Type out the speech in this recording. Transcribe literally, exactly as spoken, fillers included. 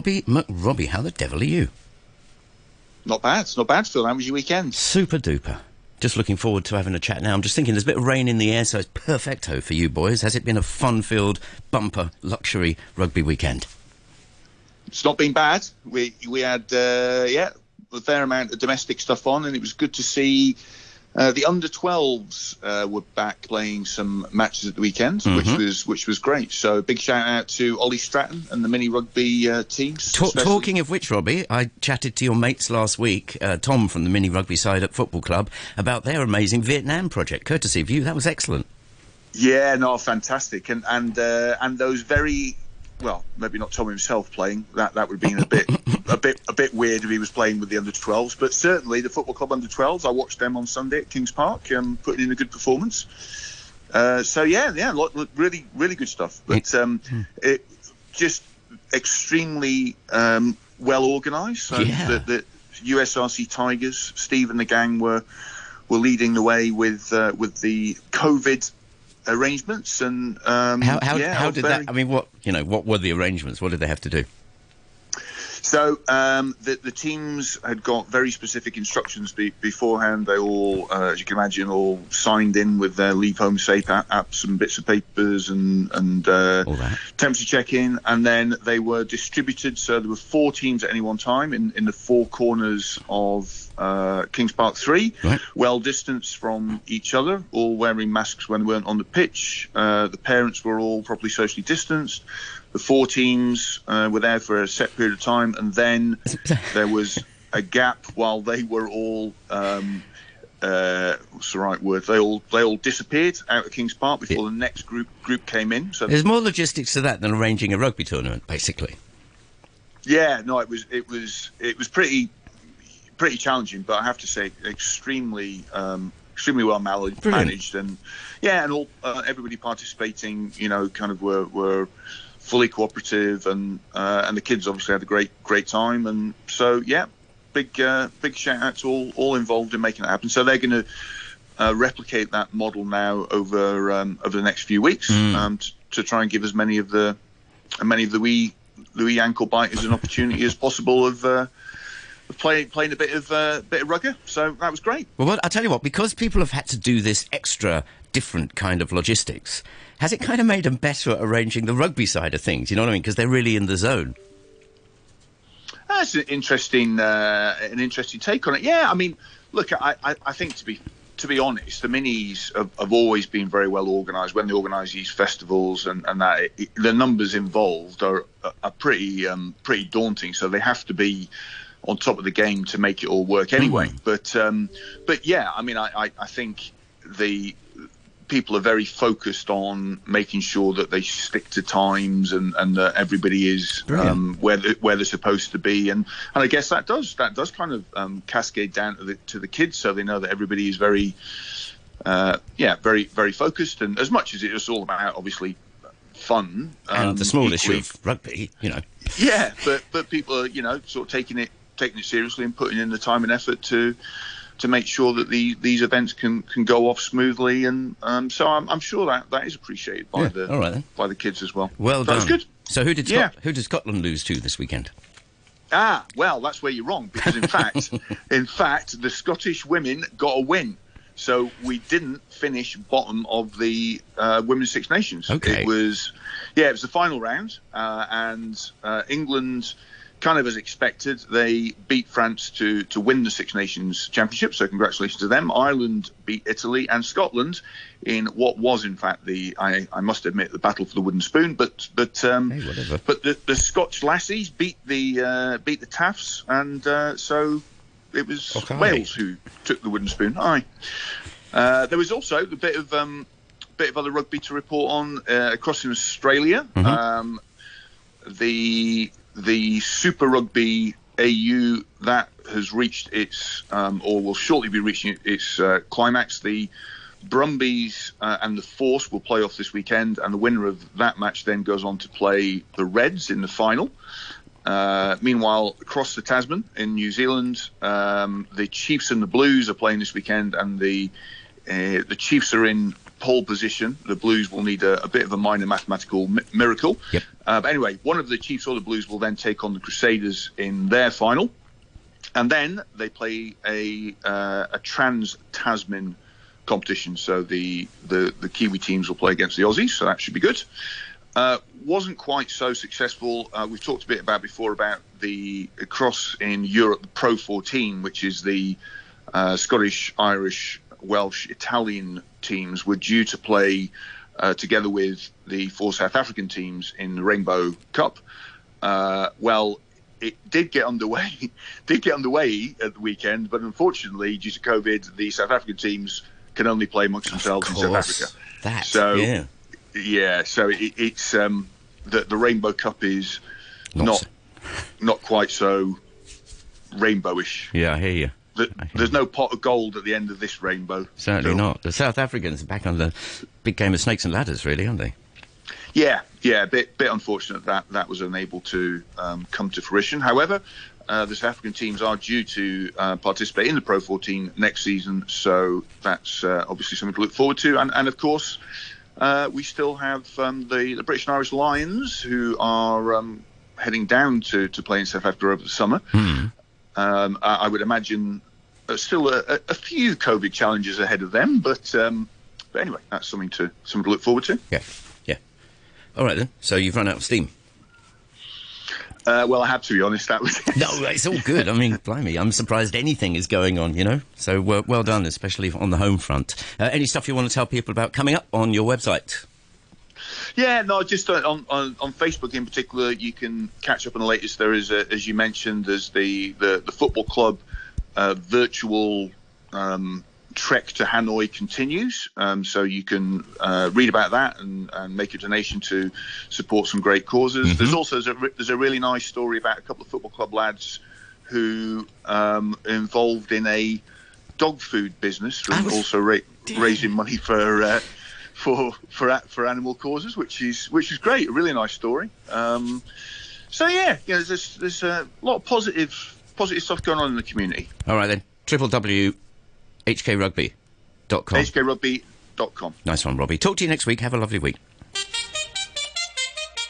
Robbie McRobbie. How the devil are you? Not bad. Not bad, Phil. How was your weekend? Super duper. Just looking forward to having a chat now. I'm just thinking there's a bit of rain in the air, so it's perfecto for you boys. Has it been a fun-filled, bumper, luxury rugby weekend? It's not been bad. We we had, uh, yeah, a fair amount of domestic stuff on, and it was good to see uh, the under twelves uh, were back playing some matches at the weekend, mm-hmm. which was which was great. So big shout-out to Ollie Stratton and the mini-rugby uh, teams. Ta- talking of which, Robbie, I chatted to your mates last week, uh, Tom from the mini-rugby side at Football Club, about their amazing Vietnam project, courtesy of you. That was excellent. Yeah, no, fantastic. And, and, uh, and those very... Well, maybe not Tom himself playing. That that would have been a bit, a bit, a bit weird if he was playing with the under twelves. But certainly the Football Club under twelves. I watched them on Sunday at King's Park, um, putting in a good performance. Uh, so yeah, yeah, lot, lot, really, really good stuff. But um, it just extremely um, well organised. Um, yeah. The, the U S R C Tigers, Steve and the gang were were leading the way with uh, with the COVID arrangements and um how how, yeah, how did very... that I mean what you know what were the arrangements, what did they have to do? So um the, the teams had got very specific instructions be, beforehand. They all uh, as you can imagine all signed in with their leave home safe apps and bits of papers and and uh temperature check-in, and then they were distributed. So there were four teams at any one time in in the four corners of Uh, King's Park three, right. Well distanced from each other, all wearing masks when they weren't on the pitch. Uh, the parents were all properly socially distanced. The four teams uh, were there for a set period of time, and then there was a gap while they were all um, uh, what's the right word? They all they all disappeared out of King's Park before yeah. the next group group came in. So there's more logistics to that than arranging a rugby tournament, basically. Yeah, no, it was it was it was pretty. pretty challenging, but I have to say extremely um extremely well managed. Brilliant. And yeah and all uh, everybody participating you know kind of were were fully cooperative, and uh, and the kids obviously had a great great time. And so yeah big uh, big shout out to all all involved in making it happen. So they're going to uh, replicate that model now over um over the next few weeks mm. um t- to try and give as many of the many of the wee the wee ankle biters an opportunity as possible of uh, Playing playing a bit of uh, bit of rugby, so that was great. Well, I'll tell you what, because people have had to do this extra different kind of logistics, has it kind of made them better at arranging the rugby side of things? You know what I mean? Because they're really in the zone. That's an interesting uh, an interesting take on it. Yeah, I mean, look, I, I, I think to be to be honest, the minis have, have always been very well organised. When they organise these festivals and and that, it, it, the numbers involved are are pretty um, pretty daunting. So they have to be on top of the game to make it all work anyway. Mm-hmm. But um, but yeah, I mean, I, I, I think the people are very focused on making sure that they stick to times and, and that everybody is um, where the, where they're supposed to be. And, and I guess that does that does kind of um, cascade down to the, to the kids, so they know that everybody is very, uh, yeah, very, very focused. And as much as it's all about, obviously, fun. Um, and the small issue of rugby, you know. Yeah, but, but people are, you know, sort of taking it, taking it seriously and putting in the time and effort to to make sure that the, these events can, can go off smoothly. And um, so I'm, I'm sure that, that is appreciated by yeah, the right, by the kids as well. Well that done. That was good. So who did Scot- yeah. who did Scotland lose to this weekend? Ah, well, that's where you're wrong, because in fact, in fact, the Scottish women got a win. So we didn't finish bottom of the uh, Women's Six Nations. Okay. It was, yeah, it was the final round, uh, and uh, England, kind of as expected, they beat France to, to win the Six Nations Championship, so congratulations to them. Ireland beat Italy and Scotland in what was, in fact, the I, I must admit, the battle for the wooden spoon. But but um, hey, whatever. But the, the Scotch lassies beat the uh, beat the Taffs, and uh, so it was okay. Wales who took the wooden spoon. Aye. Uh, there was also a bit of um, bit of other rugby to report on uh, across in Australia. Mm-hmm. Um, the The Super Rugby A U, that has reached its, um, or will shortly be reaching its uh, climax. The Brumbies uh, and the Force will play off this weekend, and the winner of that match then goes on to play the Reds in the final. Uh, meanwhile, across the Tasman in New Zealand, um, the Chiefs and the Blues are playing this weekend, and the uh, the Chiefs are in pole position, the Blues will need a, a bit of a minor mathematical mi- miracle. Yep. Uh, but anyway, one of the Chiefs or the Blues will then take on the Crusaders in their final, and then they play a uh, a trans-Tasman competition. So the, the the Kiwi teams will play against the Aussies, so that should be good. Uh, wasn't quite so successful. Uh, we've talked a bit about before about the cross in Europe, the Pro fourteen, which is the uh, Scottish, Irish, Welsh, Italian teams were due to play uh, together with the four South African teams in the Rainbow Cup. Uh, well, it did get underway, did get underway at the weekend, but unfortunately, due to COVID, the South African teams can only play amongst themselves in South Africa. That, so, yeah. Yeah, so it, it's um, the, the Rainbow Cup is not not, so. not quite so rainbowish. Yeah, I hear you. The, I hear there's you. no pot of gold at the end of this rainbow. Certainly no. not. The South Africans are back on the big game of snakes and ladders, really, aren't they? Yeah, yeah, a bit, bit unfortunate that that was unable to um, come to fruition. However, uh, the South African teams are due to uh, participate in the Pro fourteen next season, so that's uh, obviously something to look forward to. And, and of course... Uh, we still have um, the, the British and Irish Lions, who are um, heading down to, to play in South Africa over the summer. Mm. Um, I, I would imagine there's still a, a few COVID challenges ahead of them, but um, but anyway, that's something to something to look forward to. Yeah, yeah. All right then. So you've run out of steam. Uh, well, I have to be honest. That was it. No, it's all good. I mean, blimey, I'm surprised anything is going on, you know. So well, well done, especially on the home front. Uh, any stuff you want to tell people about coming up on your website? Yeah, no, just on, on, on Facebook in particular, you can catch up on the latest. There is, a, as you mentioned, there's the, the, the football club uh, virtual um, trek to Hanoi continues. Um, so you can uh, read about that and, and make a donation to support some great causes. Mm-hmm. There's also there's a, there's a really nice story about a couple of football club lads who um, are involved in a dog food business, and was... also ra- raising money for uh, for for for animal causes, which is which is great. A really nice story. Um, so yeah, you know, there's there's a lot of positive positive stuff going on in the community. All right then, triple W. h k rugby dot com. h k rugby dot com. Nice one, Robbie. Talk to you next week. Have a lovely week.